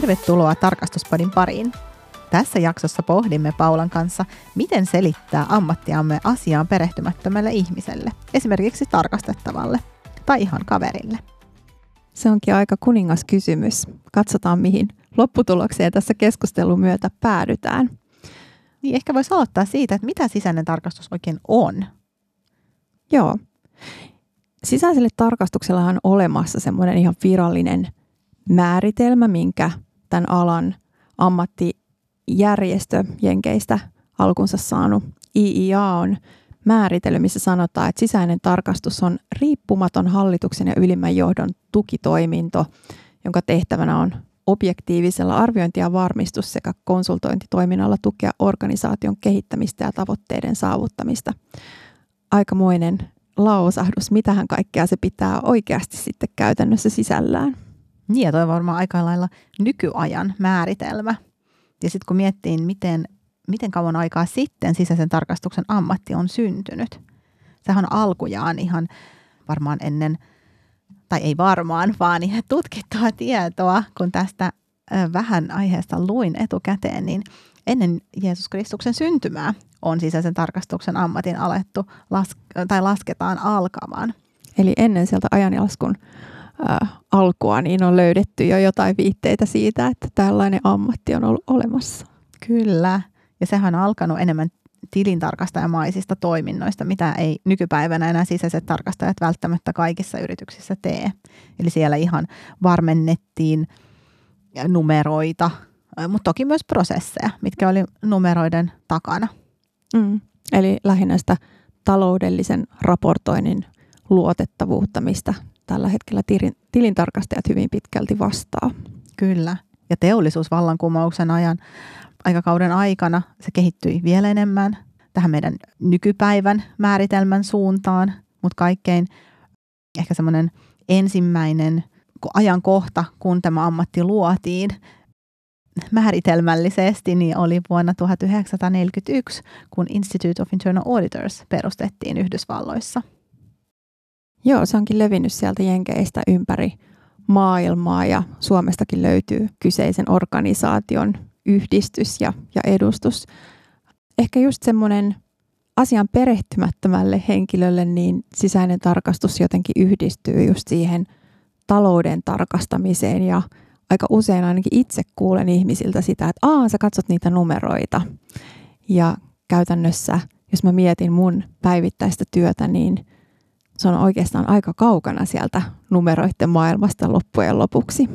Tervetuloa Tarkastuspadin pariin. Tässä jaksossa pohdimme Paulan kanssa, miten selittää ammattiamme asiaan perehtymättömälle ihmiselle, esimerkiksi tarkastettavalle tai ihan kaverille. Se onkin aika kuningaskysymys. Katsotaan, mihin lopputulokseen tässä keskustelun myötä päädytään. Niin ehkä voisi aloittaa siitä, että mitä sisäinen tarkastus oikein on. Joo. Sisäiselle tarkastuksella on olemassa semmoinen ihan virallinen määritelmä, minkä tämän alan ammattijärjestö Jenkeistä alkunsa saanut IIA on määritellyt, missä sanotaan, että sisäinen tarkastus on riippumaton hallituksen ja ylimmän johdon tukitoiminto, jonka tehtävänä on objektiivisella arviointi ja varmistus sekä konsultointitoiminnalla tukea organisaation kehittämistä ja tavoitteiden saavuttamista. Aikamoinen lausahdus, mitähän kaikkea se pitää oikeasti sitten käytännössä sisällään. Niin, ja toi on varmaan aika lailla nykyajan määritelmä. Ja sitten kun miettii, miten kauan aikaa sitten sisäisen tarkastuksen ammatti on syntynyt. Sehän on alkujaan ihan varmaan ennen, tai ei varmaan, vaan ihan tutkittua tietoa, kun tästä vähän aiheesta luin etukäteen, niin ennen Jeesus Kristuksen syntymää on sisäisen tarkastuksen ammatin alettu lasketaan alkamaan. Eli ennen sieltä ajanlaskun alkua niin on löydetty jo jotain viitteitä siitä, että tällainen ammatti on ollut olemassa. Kyllä, ja sehän on alkanut enemmän tilintarkastajamaisista toiminnoista, mitä ei nykypäivänä enää sisäiset tarkastajat välttämättä kaikissa yrityksissä tee. Eli siellä ihan varmennettiin numeroita, mutta toki myös prosesseja, mitkä oli numeroiden takana. Eli lähinnä sitä taloudellisen raportoinnin luotettavuutta, mistä tällä hetkellä tilintarkastajat hyvin pitkälti vastaa. Kyllä. Ja teollisuusvallankumouksen aikakauden aikana se kehittyi vielä enemmän tähän meidän nykypäivän määritelmän suuntaan, mutta kaikkein ehkä semmoinen ensimmäinen ajankohta, kun tämä ammatti luotiin määritelmällisesti, niin oli vuonna 1941, kun Institute of Internal Auditors perustettiin Yhdysvalloissa. Joo, se onkin levinnyt sieltä Jenkeistä ympäri maailmaa ja Suomestakin löytyy kyseisen organisaation yhdistys ja edustus. Ehkä just semmoinen asian perehtymättömälle henkilölle, niin sisäinen tarkastus jotenkin yhdistyy just siihen talouden tarkastamiseen ja aika usein ainakin itse kuulen ihmisiltä sitä, että sä katsot niitä numeroita ja käytännössä, jos mä mietin mun päivittäistä työtä, niin se on oikeastaan aika kaukana sieltä numeroiden maailmasta loppujen lopuksi.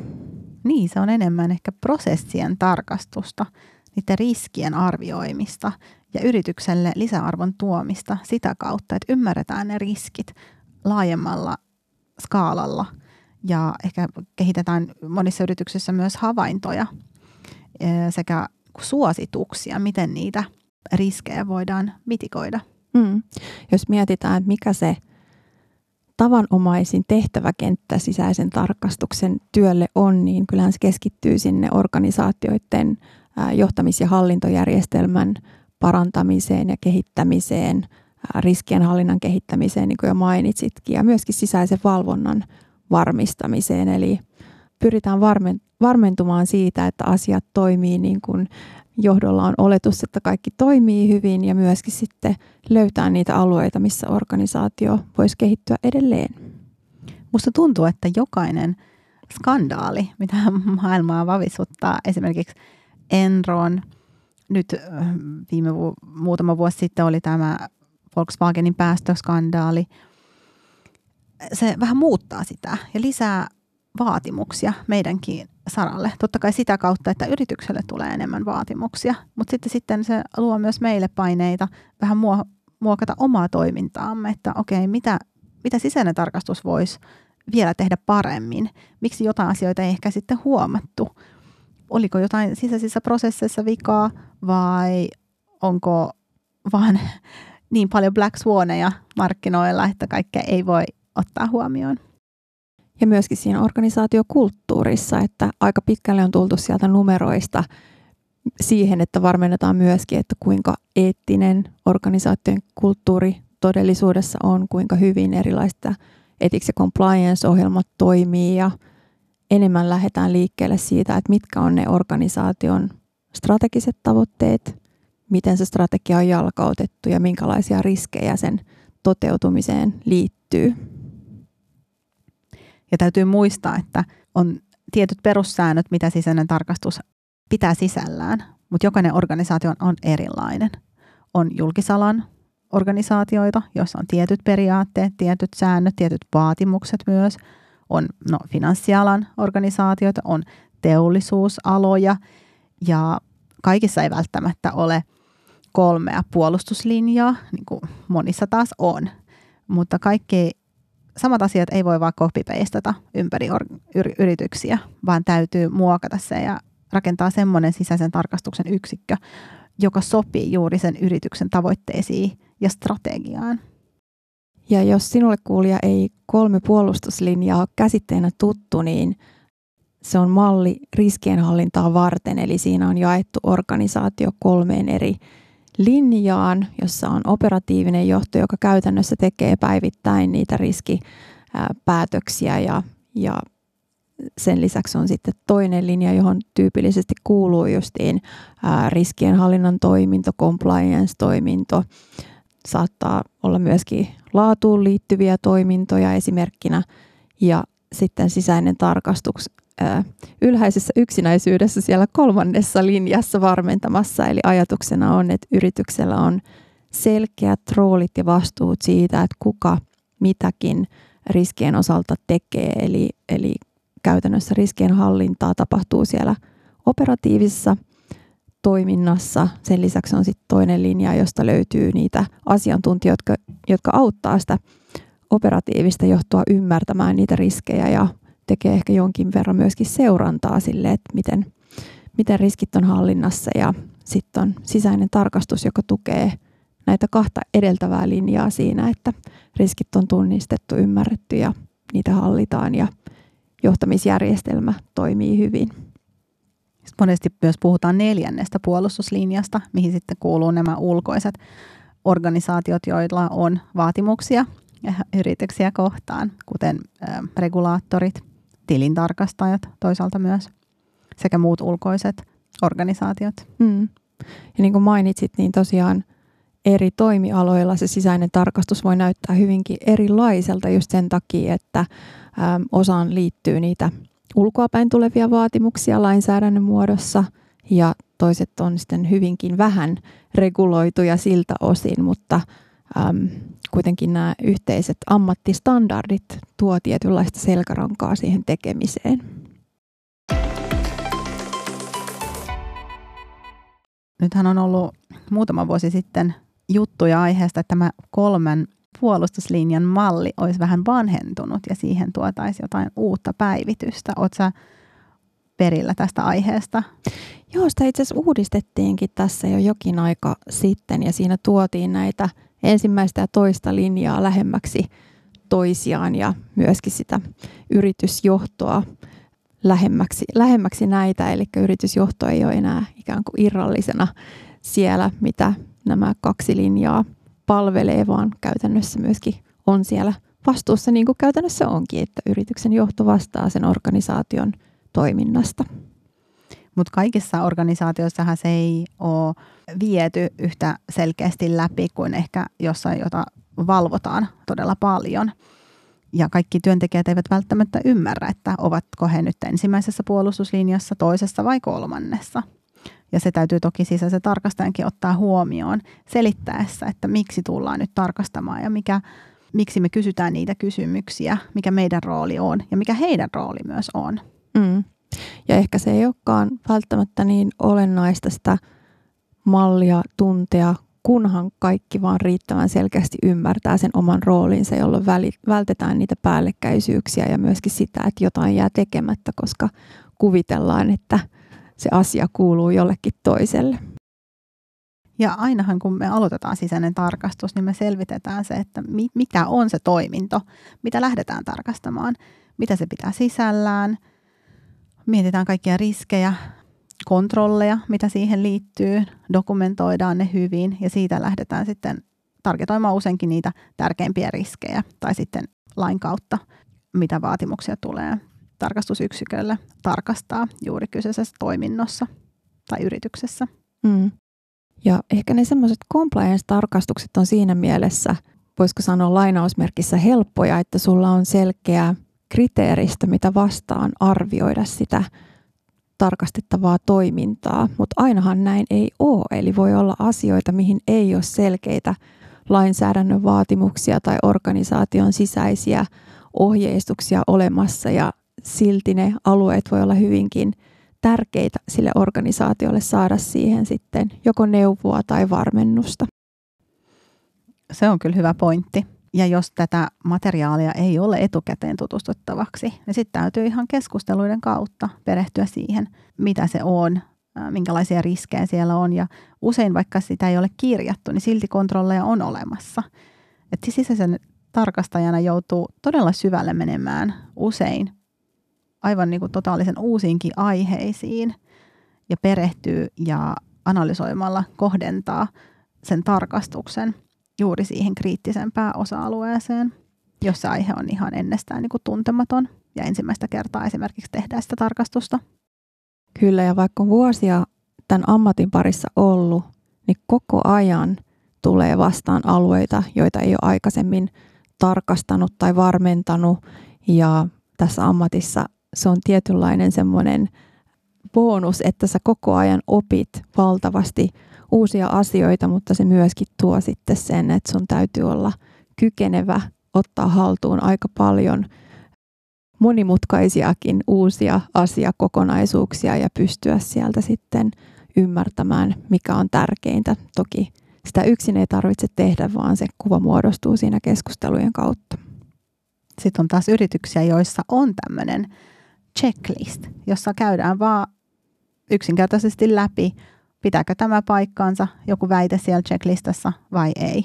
Niin, se on enemmän ehkä prosessien tarkastusta, niiden riskien arvioimista ja yritykselle lisäarvon tuomista sitä kautta, että ymmärretään ne riskit laajemmalla skaalalla ja ehkä kehitetään monissa yrityksissä myös havaintoja sekä suosituksia, miten niitä riskejä voidaan mitikoida. Jos mietitään, että mikä se tavanomaisin tehtäväkenttä sisäisen tarkastuksen työlle on, niin kyllähän se keskittyy sinne organisaatioiden johtamis- ja hallintojärjestelmän parantamiseen ja kehittämiseen, riskienhallinnan kehittämiseen, niin kuin jo mainitsitkin, ja myöskin sisäisen valvonnan varmistamiseen. Eli pyritään varmentumaan siitä, että asiat toimii niin kuin johdolla on oletus, että kaikki toimii hyvin ja myöskin sitten löytää niitä alueita, missä organisaatio voisi kehittyä edelleen. Musta tuntuu, että jokainen skandaali, mitä maailmaa vavisuttaa, esimerkiksi Enron, nyt muutama vuosi sitten oli tämä Volkswagenin päästöskandaali, se vähän muuttaa sitä ja lisää vaatimuksia meidänkin saralle. Totta kai sitä kautta, että yritykselle tulee enemmän vaatimuksia, mutta sitten se luo myös meille paineita vähän muokata omaa toimintaamme, että okei, mitä sisäinen tarkastus voisi vielä tehdä paremmin? Miksi jotain asioita ei ehkä sitten huomattu? Oliko jotain sisäisissä prosesseissa vikaa vai onko vaan niin paljon black swaneja markkinoilla, että kaikkea ei voi ottaa huomioon? Ja myöskin siinä organisaatiokulttuurissa, että aika pitkälle on tultu sieltä numeroista siihen, että varmennetaan myöskin, että kuinka eettinen organisaation kulttuuri todellisuudessa on, kuinka hyvin erilaista ethics- ja compliance-ohjelmat toimii ja enemmän lähdetään liikkeelle siitä, että mitkä on ne organisaation strategiset tavoitteet, miten se strategia on jalkautettu ja minkälaisia riskejä sen toteutumiseen liittyy. Ja täytyy muistaa, että on tietyt perussäännöt, mitä sisäinen tarkastus pitää sisällään, mutta jokainen organisaatio on erilainen. On julkisalan organisaatioita, joissa on tietyt periaatteet, tietyt säännöt, tietyt vaatimukset myös. On finanssialan organisaatioita, on teollisuusaloja ja kaikissa ei välttämättä ole kolmea puolustuslinjaa, niin kuin monissa taas on, mutta kaikki samat asiat ei voi vaan copy-pastata ympäri yrityksiä, vaan täytyy muokata se ja rakentaa semmoinen sisäisen tarkastuksen yksikkö, joka sopii juuri sen yrityksen tavoitteisiin ja strategiaan. Ja jos sinulle kuulija ei kolme puolustuslinjaa käsitteenä tuttu, niin se on malli riskienhallintaa varten, eli siinä on jaettu organisaatio kolmeen eri linjaan, jossa on operatiivinen johto, joka käytännössä tekee päivittäin niitä riskipäätöksiä ja sen lisäksi on sitten toinen linja, johon tyypillisesti kuuluu justiin riskienhallinnan toiminto, compliance-toiminto, saattaa olla myöskin laatuun liittyviä toimintoja esimerkkinä ja sitten sisäinen tarkastus ylhäisessä yksinäisyydessä siellä kolmannessa linjassa varmentamassa. Eli ajatuksena on, että yrityksellä on selkeät roolit ja vastuut siitä, että kuka mitäkin riskien osalta tekee. Eli käytännössä riskien hallintaa tapahtuu siellä operatiivisessa toiminnassa. Sen lisäksi on sitten toinen linja, josta löytyy niitä asiantuntijoita, jotka auttaa sitä operatiivista johtoa ymmärtämään niitä riskejä ja tekee ehkä jonkin verran myöskin seurantaa sille, että miten riskit on hallinnassa. Ja sitten on sisäinen tarkastus, joka tukee näitä kahta edeltävää linjaa siinä, että riskit on tunnistettu, ymmärretty ja niitä hallitaan ja johtamisjärjestelmä toimii hyvin. Monesti myös puhutaan neljännestä puolustuslinjasta, mihin sitten kuuluu nämä ulkoiset organisaatiot, joilla on vaatimuksia yrityksiä kohtaan, kuten regulaattorit, tilintarkastajat toisaalta myös sekä muut ulkoiset organisaatiot. Ja niin kuin mainitsit, niin tosiaan eri toimialoilla se sisäinen tarkastus voi näyttää hyvinkin erilaiselta just sen takia, että osaan liittyy niitä ulkoapäin tulevia vaatimuksia lainsäädännön muodossa ja toiset on sitten hyvinkin vähän reguloituja siltä osin, mutta kuitenkin nämä yhteiset ammattistandardit tuo tietynlaista selkärankaa siihen tekemiseen. Nythän on ollut muutama vuosi sitten juttuja aiheesta, että tämä kolmen puolustuslinjan malli olisi vähän vanhentunut ja siihen tuotaisiin jotain uutta päivitystä. Oletko sä perillä tästä aiheesta? Joo, sitä itse asiassa uudistettiinkin tässä jo jokin aika sitten ja siinä tuotiin näitä ensimmäistä ja toista linjaa lähemmäksi toisiaan ja myöskin sitä yritysjohtoa lähemmäksi näitä. Eli yritysjohto ei ole enää ikään kuin irrallisena siellä, mitä nämä kaksi linjaa palvelee, vaan käytännössä myöskin on siellä vastuussa, niin kuin käytännössä onkin, että yrityksen johto vastaa sen organisaation toiminnasta. Mutta kaikissa organisaatioissahan se ei ole viety yhtä selkeästi läpi kuin ehkä jossain, jota valvotaan todella paljon. Ja kaikki työntekijät eivät välttämättä ymmärrä, että ovatko he nyt ensimmäisessä puolustuslinjassa, toisessa vai kolmannessa. Ja se täytyy toki sisäisen tarkastajankin ottaa huomioon selittäessä, että miksi tullaan nyt tarkastamaan ja miksi me kysytään niitä kysymyksiä, mikä meidän rooli on ja mikä heidän rooli myös on. Ja ehkä se ei olekaan välttämättä niin olennaista sitä mallia tuntea, kunhan kaikki vaan riittävän selkeästi ymmärtää sen oman roolinsa, jolloin vältetään niitä päällekkäisyyksiä ja myöskin sitä, että jotain jää tekemättä, koska kuvitellaan, että se asia kuuluu jollekin toiselle. Ja ainahan kun me aloitetaan sisäinen tarkastus, niin me selvitetään se, että mikä on se toiminto, mitä lähdetään tarkastamaan, mitä se pitää sisällään. Mietitään kaikkia riskejä, kontrolleja, mitä siihen liittyy, dokumentoidaan ne hyvin ja siitä lähdetään sitten targetoimaan useinkin niitä tärkeimpiä riskejä tai sitten lain kautta, mitä vaatimuksia tulee. tarkastusyksikölle tarkastaa juuri kyseisessä toiminnossa tai yrityksessä. Mm. Ja ehkä ne semmoiset compliance-tarkastukset on siinä mielessä, voisiko sanoa lainausmerkissä helppoja, että sulla on selkeä kriteeristö, mitä vastaan arvioida sitä tarkastettavaa toimintaa, mutta ainahan näin ei ole. Eli voi olla asioita, mihin ei ole selkeitä lainsäädännön vaatimuksia tai organisaation sisäisiä ohjeistuksia olemassa ja silti ne alueet voi olla hyvinkin tärkeitä sille organisaatiolle saada siihen sitten joko neuvoa tai varmennusta. Se on kyllä hyvä pointti. Ja jos tätä materiaalia ei ole etukäteen tutustuttavaksi, niin sitten täytyy ihan keskusteluiden kautta perehtyä siihen, mitä se on, minkälaisia riskejä siellä on. Ja usein vaikka sitä ei ole kirjattu, niin silti kontrolleja on olemassa. Että sisäisen tarkastajana joutuu todella syvälle menemään usein aivan niin kuin totaalisen uusiinkin aiheisiin ja perehtyy ja analysoimalla kohdentaa sen tarkastuksen juuri siihen kriittisempään osa-alueeseen, jossa aihe on ihan ennestään niin kuin tuntematon ja ensimmäistä kertaa esimerkiksi tehdään sitä tarkastusta. Kyllä, ja vaikka on vuosia tämän ammatin parissa ollut, niin koko ajan tulee vastaan alueita, joita ei ole aikaisemmin tarkastanut tai varmentanut, ja tässä ammatissa se on tietynlainen semmoinen bonus, että sä koko ajan opit valtavasti uusia asioita, mutta se myöskin tuo sitten sen, että sun täytyy olla kykenevä ottaa haltuun aika paljon monimutkaisiakin uusia asiakokonaisuuksia ja pystyä sieltä sitten ymmärtämään, mikä on tärkeintä. Toki sitä yksin ei tarvitse tehdä, vaan se kuva muodostuu siinä keskustelujen kautta. Sitten on taas yrityksiä, joissa on tämmöinen checklist, jossa käydään vaan yksinkertaisesti läpi, pitääkö tämä paikkaansa, joku väite siellä checklistassa vai ei.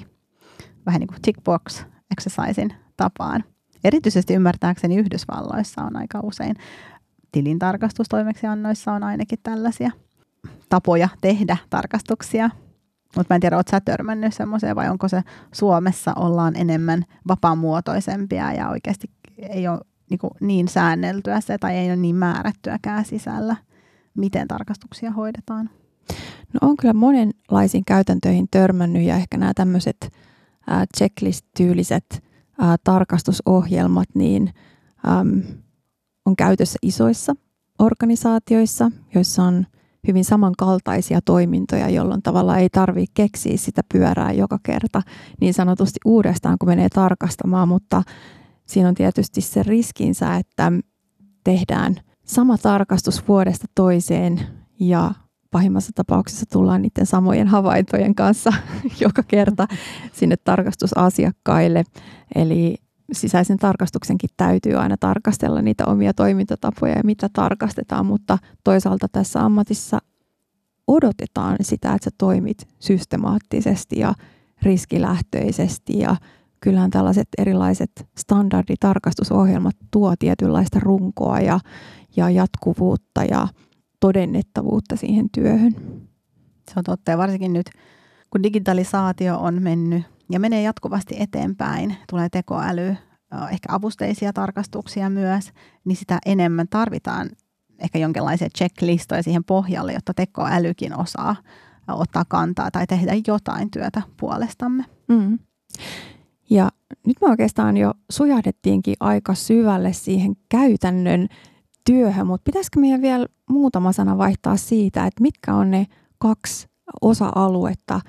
Vähän niin kuin tickbox exercisein tapaan. Erityisesti ymmärtääkseni Yhdysvalloissa on aika usein, tilintarkastustoimeksiannoissa on ainakin tällaisia tapoja tehdä tarkastuksia. Mutta mä en tiedä, ootko sä törmännyt semmoiseen vai onko se Suomessa ollaan enemmän vapaamuotoisempia ja oikeasti ei ole niin säänneltyä se tai ei ole niin määrättyäkään sisällä, miten tarkastuksia hoidetaan? No on kyllä monenlaisiin käytäntöihin törmännyt ja ehkä nämä tämmöiset checklist-tyyliset tarkastusohjelmat niin on käytössä isoissa organisaatioissa, joissa on hyvin samankaltaisia toimintoja, jolloin tavallaan ei tarvitse keksiä sitä pyörää joka kerta niin sanotusti uudestaan, kun menee tarkastamaan, mutta siinä on tietysti se riskinsä, että tehdään sama tarkastus vuodesta toiseen ja pahimmassa tapauksessa tullaan niiden samojen havaintojen kanssa joka kerta sinne tarkastusasiakkaille. Eli sisäisen tarkastuksenkin täytyy aina tarkastella niitä omia toimintatapoja ja mitä tarkastetaan, mutta toisaalta tässä ammatissa odotetaan sitä, että sä toimit systemaattisesti ja riskilähtöisesti ja kyllähän tällaiset erilaiset standarditarkastusohjelmat tuo tietynlaista runkoa ja jatkuvuutta ja todennettavuutta siihen työhön. Se on totta ja varsinkin nyt, kun digitalisaatio on mennyt ja menee jatkuvasti eteenpäin, tulee tekoäly, ehkä avusteisia tarkastuksia myös, niin sitä enemmän tarvitaan ehkä jonkinlaisia checklistoja siihen pohjalle, jotta tekoälykin osaa ottaa kantaa tai tehdä jotain työtä puolestamme. Mm. Ja nyt me oikeastaan jo sujahdettiinkin aika syvälle siihen käytännön työhön, mutta pitäisikö meidän vielä muutama sana vaihtaa siitä, että mitkä on ne kaksi osa-aluetta,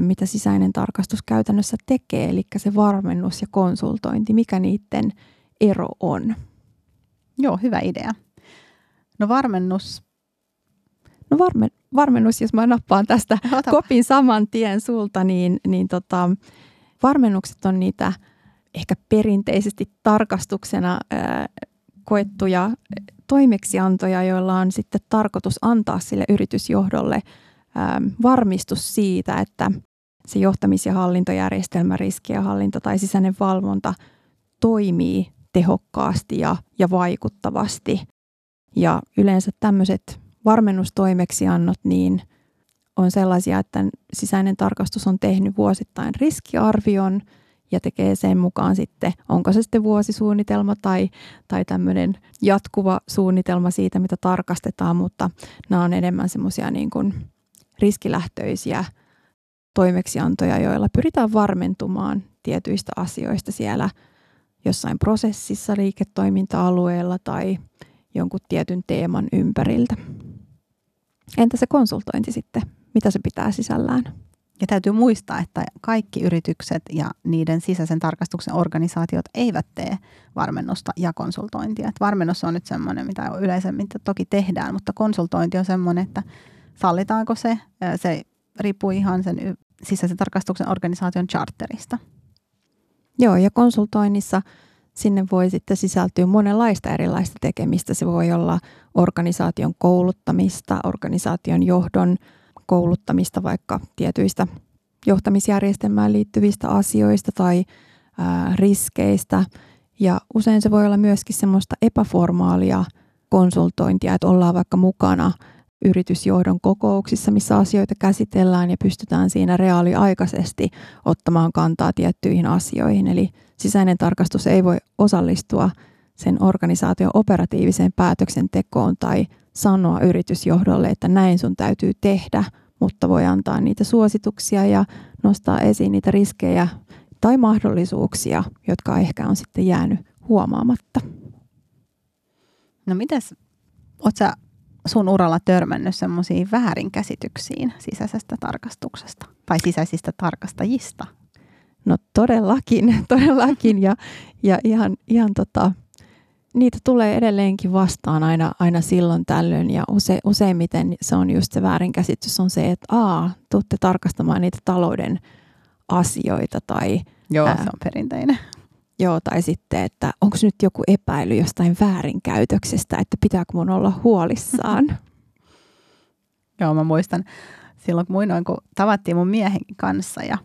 mitä sisäinen tarkastus käytännössä tekee, eli se varmennus ja konsultointi, mikä niiden ero on? Joo, hyvä idea. No varmennus. No varmennus, jos mä nappaan tästä kopin saman tien sulta, niin varmennukset on niitä ehkä perinteisesti tarkastuksena koettuja toimeksiantoja, joilla on sitten tarkoitus antaa sille yritysjohdolle varmistus siitä, että se johtamis- ja hallintojärjestelmä, riskien hallinta tai sisäinen valvonta toimii tehokkaasti ja vaikuttavasti. Ja yleensä tämmöiset varmennustoimeksiannot niin on sellaisia, että sisäinen tarkastus on tehnyt vuosittain riskiarvion ja tekee sen mukaan sitten, onko se sitten vuosisuunnitelma tai tämmöinen jatkuva suunnitelma siitä, mitä tarkastetaan, mutta nämä on enemmän semmoisia niin kuin riskilähtöisiä toimeksiantoja, joilla pyritään varmentumaan tietyistä asioista siellä jossain prosessissa, liiketoiminta-alueella tai jonkun tietyn teeman ympäriltä. Entä se konsultointi sitten? Mitä se pitää sisällään? Ja täytyy muistaa, että kaikki yritykset ja niiden sisäisen tarkastuksen organisaatiot eivät tee varmennusta ja konsultointia. Että varmennus on nyt semmoinen, mitä yleisemmin toki tehdään, mutta konsultointi on semmoinen, että sallitaanko se. Se riippuu ihan sen sisäisen tarkastuksen organisaation charterista. Joo, ja konsultoinnissa sinne voi sitten sisältyä monenlaista erilaista tekemistä. Se voi olla organisaation kouluttamista, organisaation johdon kouluttamista vaikka tietyistä johtamisjärjestelmään liittyvistä asioista tai riskeistä. Ja usein se voi olla myöskin semmoista epäformaalia konsultointia, että ollaan vaikka mukana yritysjohdon kokouksissa, missä asioita käsitellään ja pystytään siinä reaaliaikaisesti ottamaan kantaa tiettyihin asioihin. Eli sisäinen tarkastus ei voi osallistua sen organisaation operatiiviseen päätöksentekoon tai sanoa yritysjohdolle, että näin sun täytyy tehdä, mutta voi antaa niitä suosituksia ja nostaa esiin niitä riskejä tai mahdollisuuksia, jotka ehkä on sitten jäänyt huomaamatta. No mitäs, oot sä sun uralla törmännyt semmoisiin väärinkäsityksiin sisäisestä tarkastuksesta tai sisäisistä tarkastajista? No todellakin ja ihan niitä tulee edelleenkin vastaan aina silloin tällöin ja useimmiten se on just se väärinkäsitys on se, että tuutte tarkastamaan niitä talouden asioita tai... Joo, se on perinteinen. Joo, tai sitten, että onko nyt joku epäily jostain väärinkäytöksestä, että pitääkö mun olla huolissaan? Joo, mä muistan silloin muinoin, kun tavattiin mun miehen kanssa ja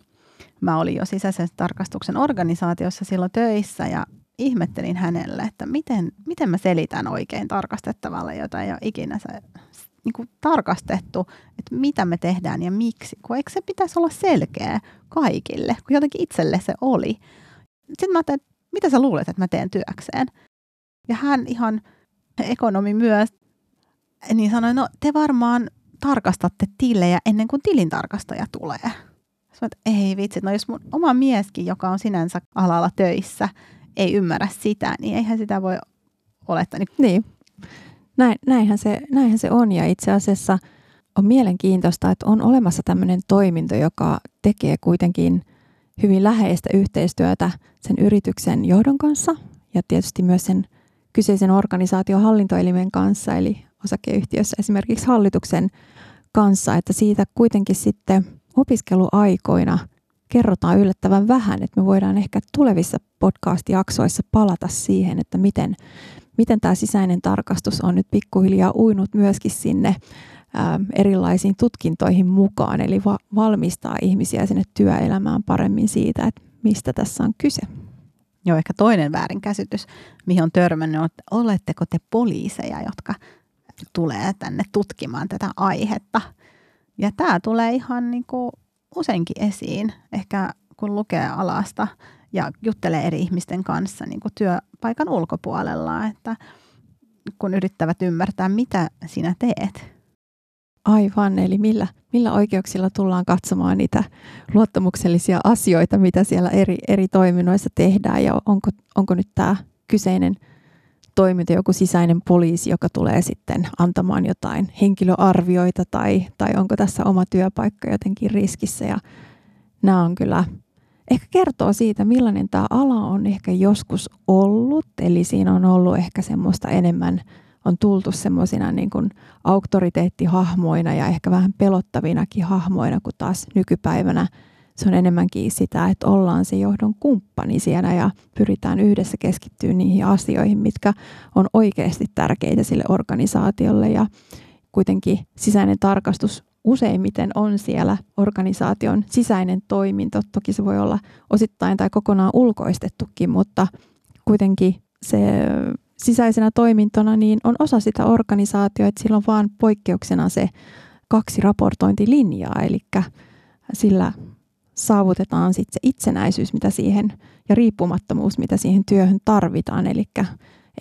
mä olin jo sisäisen tarkastuksen organisaatiossa silloin töissä ja ihmettelin hänelle, että miten mä selitän oikein tarkastettavalle, jota ei ole ikinä tarkastettu, että mitä me tehdään ja miksi, kun eikö se pitäisi olla selkeä kaikille, kun jotenkin itselle se oli. Sitten mä ajattelin, että mitä sä luulet, että mä teen työkseen? Ja hän ihan ekonomi myös, niin sanoi, no te varmaan tarkastatte tilejä ennen kuin tilintarkastaja tulee. Sanoin, että ei vitsit, no jos mun oma mieskin, joka on sinänsä alalla töissä, ei ymmärrä sitä, niin eihän sitä voi olettaa. Niin, näinhän se on ja itse asiassa on mielenkiintoista, että on olemassa tämmöinen toiminto, joka tekee kuitenkin hyvin läheistä yhteistyötä sen yrityksen johdon kanssa ja tietysti myös sen kyseisen organisaation hallintoelimen kanssa, eli osakeyhtiössä esimerkiksi hallituksen kanssa, että siitä kuitenkin sitten opiskeluaikoina kerrotaan yllättävän vähän, että me voidaan ehkä tulevissa podcast-jaksoissa palata siihen, että miten tämä sisäinen tarkastus on nyt pikkuhiljaa uinut myöskin sinne erilaisiin tutkintoihin mukaan, eli valmistaa ihmisiä sinne työelämään paremmin siitä, että mistä tässä on kyse. Joo, ehkä toinen väärinkäsitys, mihin on törmännyt, on, että oletteko te poliiseja, jotka tulee tänne tutkimaan tätä aihetta. Ja tämä tulee ihan useinkin esiin, ehkä kun lukee alasta ja juttelee eri ihmisten kanssa työpaikan ulkopuolella, että kun yrittävät ymmärtää, mitä sinä teet. Aivan, eli millä oikeuksilla tullaan katsomaan niitä luottamuksellisia asioita, mitä siellä eri toiminnoissa tehdään ja onko nyt tämä kyseinen toiminta joku sisäinen poliisi, joka tulee sitten antamaan jotain henkilöarvioita tai onko tässä oma työpaikka jotenkin riskissä ja nämä on kyllä, ehkä kertoo siitä millainen tämä ala on ehkä joskus ollut, eli siinä on ollut ehkä semmoista enemmän on tultu semmoisina auktoriteettihahmoina ja ehkä vähän pelottavinakin hahmoina, kun taas nykypäivänä se on enemmänkin sitä, että ollaan se johdon kumppani siellä ja pyritään yhdessä keskittyä niihin asioihin, mitkä on oikeasti tärkeitä sille organisaatiolle. Ja kuitenkin sisäinen tarkastus useimmiten on siellä organisaation sisäinen toiminto. Toki se voi olla osittain tai kokonaan ulkoistettukin, mutta kuitenkin se sisäisenä toimintona niin on osa sitä organisaatiota, että sillä on vaan poikkeuksena se 2 raportointilinjaa, eli sillä saavutetaan sitten se itsenäisyys, mitä siihen, ja riippumattomuus, mitä siihen työhön tarvitaan. Eli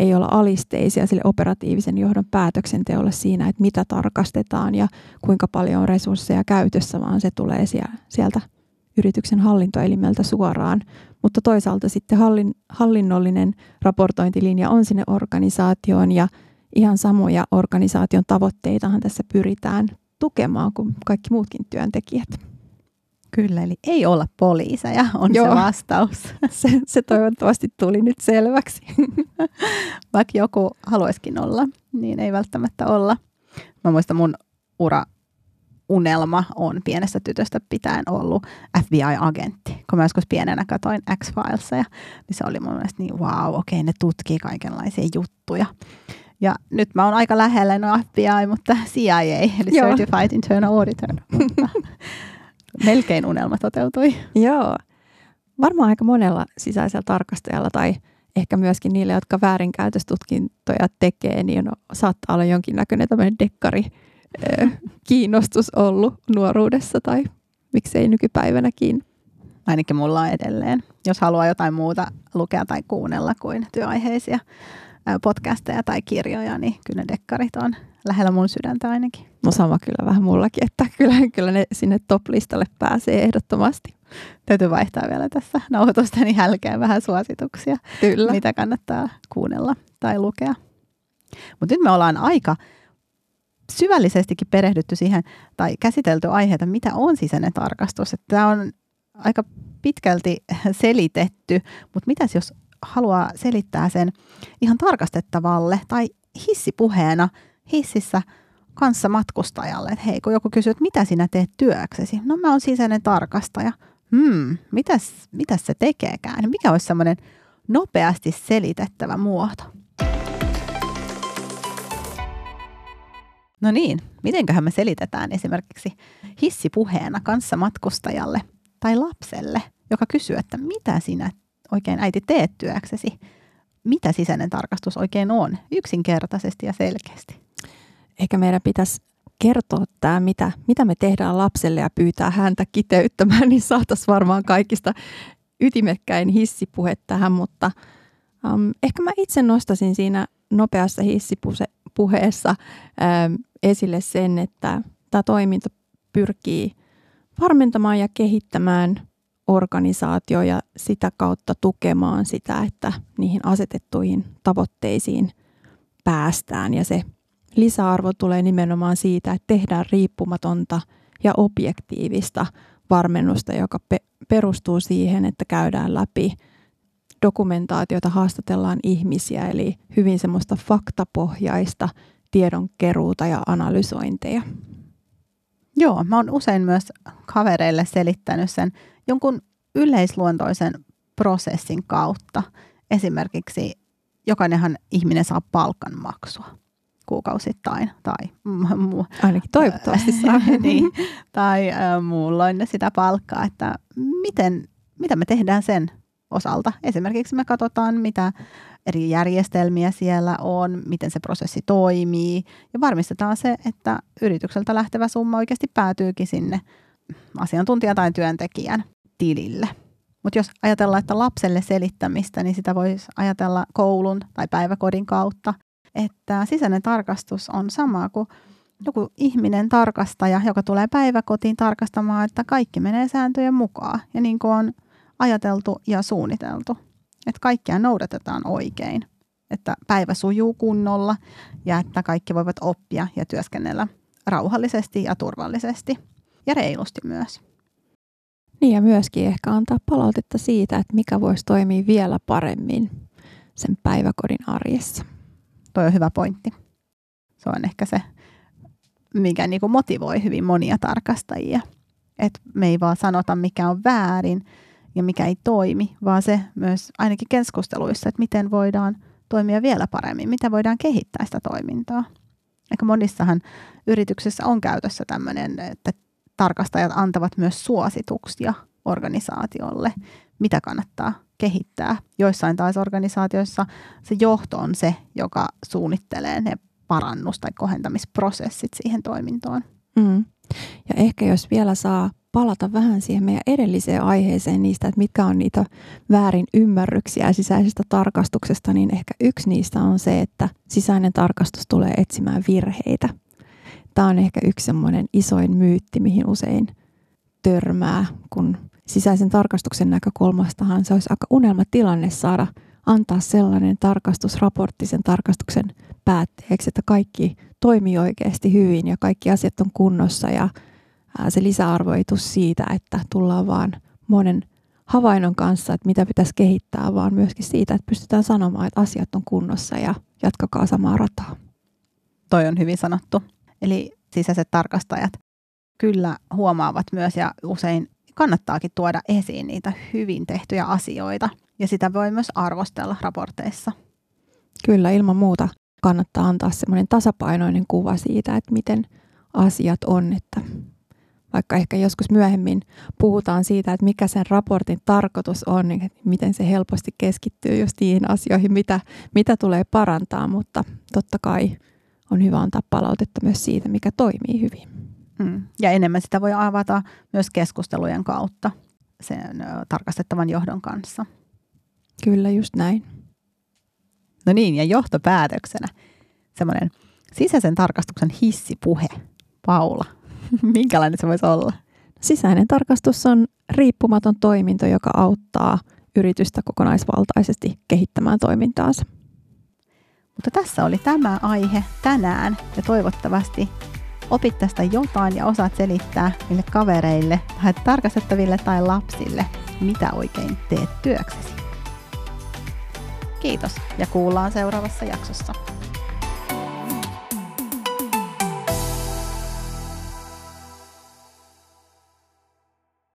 ei olla alisteisia sille operatiivisen johdon päätöksenteolle siinä, että mitä tarkastetaan ja kuinka paljon on resursseja käytössä, vaan se tulee sieltä yrityksen hallintoelimeltä suoraan. Mutta toisaalta sitten hallinnollinen raportointilinja on sinne organisaatioon, ja ihan samoja organisaation tavoitteitahan tässä pyritään tukemaan kuin kaikki muutkin työntekijät. Kyllä, eli ei olla poliiseja, on Joo. se vastaus. Se toivottavasti tuli nyt selväksi. Vaikka joku haluaisikin olla, niin ei välttämättä olla. Mä muistan, mun unelma on pienestä tytöstä pitäen ollut FBI-agentti. Kun mä joskus pienenä katsoin X-Filesia, niin se oli mun mielestä niin wow, okei, ne tutkii kaikenlaisia juttuja. Ja nyt mä oon aika lähellä, no FBI, mutta CIA, eli Joo. Certified Internal Auditor. Melkein unelma toteutui. Joo. Varmaan aika monella sisäisellä tarkastajalla tai ehkä myöskin niille, jotka väärinkäytöstutkintoja tekee, niin saattaa olla jonkinnäköinen tämmöinen dekkari kiinnostus ollut nuoruudessa tai miksei nykypäivänäkin. Ainakin mulla on edelleen. Jos haluaa jotain muuta lukea tai kuunnella kuin työaiheisia podcasteja tai kirjoja, niin kyllä ne dekkarit on lähellä mun sydäntä ainakin. No sama kyllä vähän mullakin, että kyllä ne sinne top-listalle pääsee ehdottomasti. Täytyy vaihtaa vielä tässä nauhoitusteni jälkeen vähän suosituksia, kyllä. Mitä kannattaa kuunnella tai lukea. Mutta nyt me ollaan aika syvällisestikin perehdytty siihen tai käsitelty aiheita, mitä on sisäinen tarkastus. Tämä on aika pitkälti selitetty, mutta mitäs jos haluaa selittää sen ihan tarkastettavalle tai hissipuheena hississä kanssa matkustajalle, että hei, kun joku kysyy, että mitä sinä teet työksesi? No mä oon sisäinen tarkastaja. Mitäs se tekeekään? Mikä olisi semmoinen nopeasti selitettävä muoto? No niin, mitenköhän me selitetään esimerkiksi hissipuheena kanssa matkustajalle tai lapselle, joka kysyy, että mitä sinä oikein äiti teet työksesi? Mitä sisäinen tarkastus oikein on? Yksinkertaisesti ja selkeästi. Ehkä meidän pitäisi kertoa tämä, mitä me tehdään lapselle ja pyytää häntä kiteyttämään, niin saataisiin varmaan kaikista ytimekkäin hissipuhe tähän, mutta ehkä mä itse nostaisin siinä nopeassa hissipuheessa esille sen, että tämä toiminta pyrkii varmentamaan ja kehittämään organisaatio ja sitä kautta tukemaan sitä, että niihin asetettuihin tavoitteisiin päästään, ja se lisäarvo tulee nimenomaan siitä, että tehdään riippumatonta ja objektiivista varmennusta, joka perustuu siihen, että käydään läpi dokumentaatiota, haastatellaan ihmisiä, eli hyvin semmoista faktapohjaista tiedonkeruuta ja analysointeja. Joo, mä oon usein myös kavereille selittänyt sen jonkun yleisluontoisen prosessin kautta. Esimerkiksi jokainenhan ihminen saa palkanmaksua kuukausittain tai ainakin toivottavasti saa. Niin, tai muulloin sitä palkkaa, että mitä me tehdään sen osalta. Esimerkiksi me katsotaan, mitä eri järjestelmiä siellä on, miten se prosessi toimii ja varmistetaan se, että yritykseltä lähtevä summa oikeasti päätyykin sinne asiantuntijan tai työntekijän tilille. Mutta jos ajatellaan, että lapselle selittämistä, niin sitä voisi ajatella koulun tai päiväkodin kautta, että sisäinen tarkastus on sama kuin joku ihminen tarkastaja, joka tulee päiväkotiin tarkastamaan, että kaikki menee sääntöjen mukaan ja niin kuin on ajateltu ja suunniteltu. Että kaikkia noudatetaan oikein, että päivä sujuu kunnolla ja että kaikki voivat oppia ja työskennellä rauhallisesti ja turvallisesti ja reilusti myös. Niin ja myöskin ehkä antaa palautetta siitä, että mikä voisi toimia vielä paremmin sen päiväkodin arjessa. Toi on hyvä pointti. Se on ehkä se, mikä niin kuin motivoi hyvin monia tarkastajia. Et me ei vaan sanota, mikä on väärin ja mikä ei toimi, vaan se myös ainakin keskusteluissa, että miten voidaan toimia vielä paremmin, mitä voidaan kehittää sitä toimintaa. Eikä monissahan yrityksissä on käytössä tämmöinen, että tarkastajat antavat myös suosituksia organisaatiolle, mitä kannattaa kehittää. Joissain taas organisaatioissa se johto on se, joka suunnittelee ne parannus- tai kohentamisprosessit siihen toimintoon. Ja ehkä jos vielä saa palata vähän siihen meidän edelliseen aiheeseen niistä, että mitkä on niitä väärinymmärryksiä sisäisestä tarkastuksesta, niin ehkä yksi niistä on se, että sisäinen tarkastus tulee etsimään virheitä. Tämä on ehkä yksi semmoinen isoin myytti, mihin usein törmää, kun sisäisen tarkastuksen näkökulmastahan se olisi aika unelmatilanne saada antaa sellainen tarkastusraportti sen tarkastuksen päätteeksi, että kaikki toimii oikeasti hyvin ja kaikki asiat on kunnossa ja se lisäarvo ei tule siitä, että tullaan vaan monen havainnon kanssa, että mitä pitäisi kehittää, vaan myöskin siitä, että pystytään sanomaan, että asiat on kunnossa ja jatkakaa samaa rataa. Toi on hyvin sanottu. Eli sisäiset tarkastajat kyllä huomaavat myös ja usein kannattaakin tuoda esiin niitä hyvin tehtyjä asioita ja sitä voi myös arvostella raporteissa. Kyllä, ilman muuta kannattaa antaa semmoinen tasapainoinen kuva siitä, että miten asiat on, että vaikka ehkä joskus myöhemmin puhutaan siitä, että mikä sen raportin tarkoitus on, niin miten se helposti keskittyy just niihin asioihin, mitä tulee parantaa, mutta totta kai on hyvä antaa palautetta myös siitä, mikä toimii hyvin. Ja enemmän sitä voi avata myös keskustelujen kautta sen tarkastettavan johdon kanssa. Kyllä, just näin. No niin, ja johtopäätöksenä semmoinen sisäisen tarkastuksen hissipuhe. Paula, minkälainen se voisi olla? Sisäinen tarkastus on riippumaton toiminto, joka auttaa yritystä kokonaisvaltaisesti kehittämään toimintaansa. Mutta tässä oli tämä aihe tänään ja toivottavasti opit tästä jotain ja osaat selittää niille kavereille tai tarkastettaville tai lapsille, mitä oikein teet työksesi. Kiitos ja kuullaan seuraavassa jaksossa.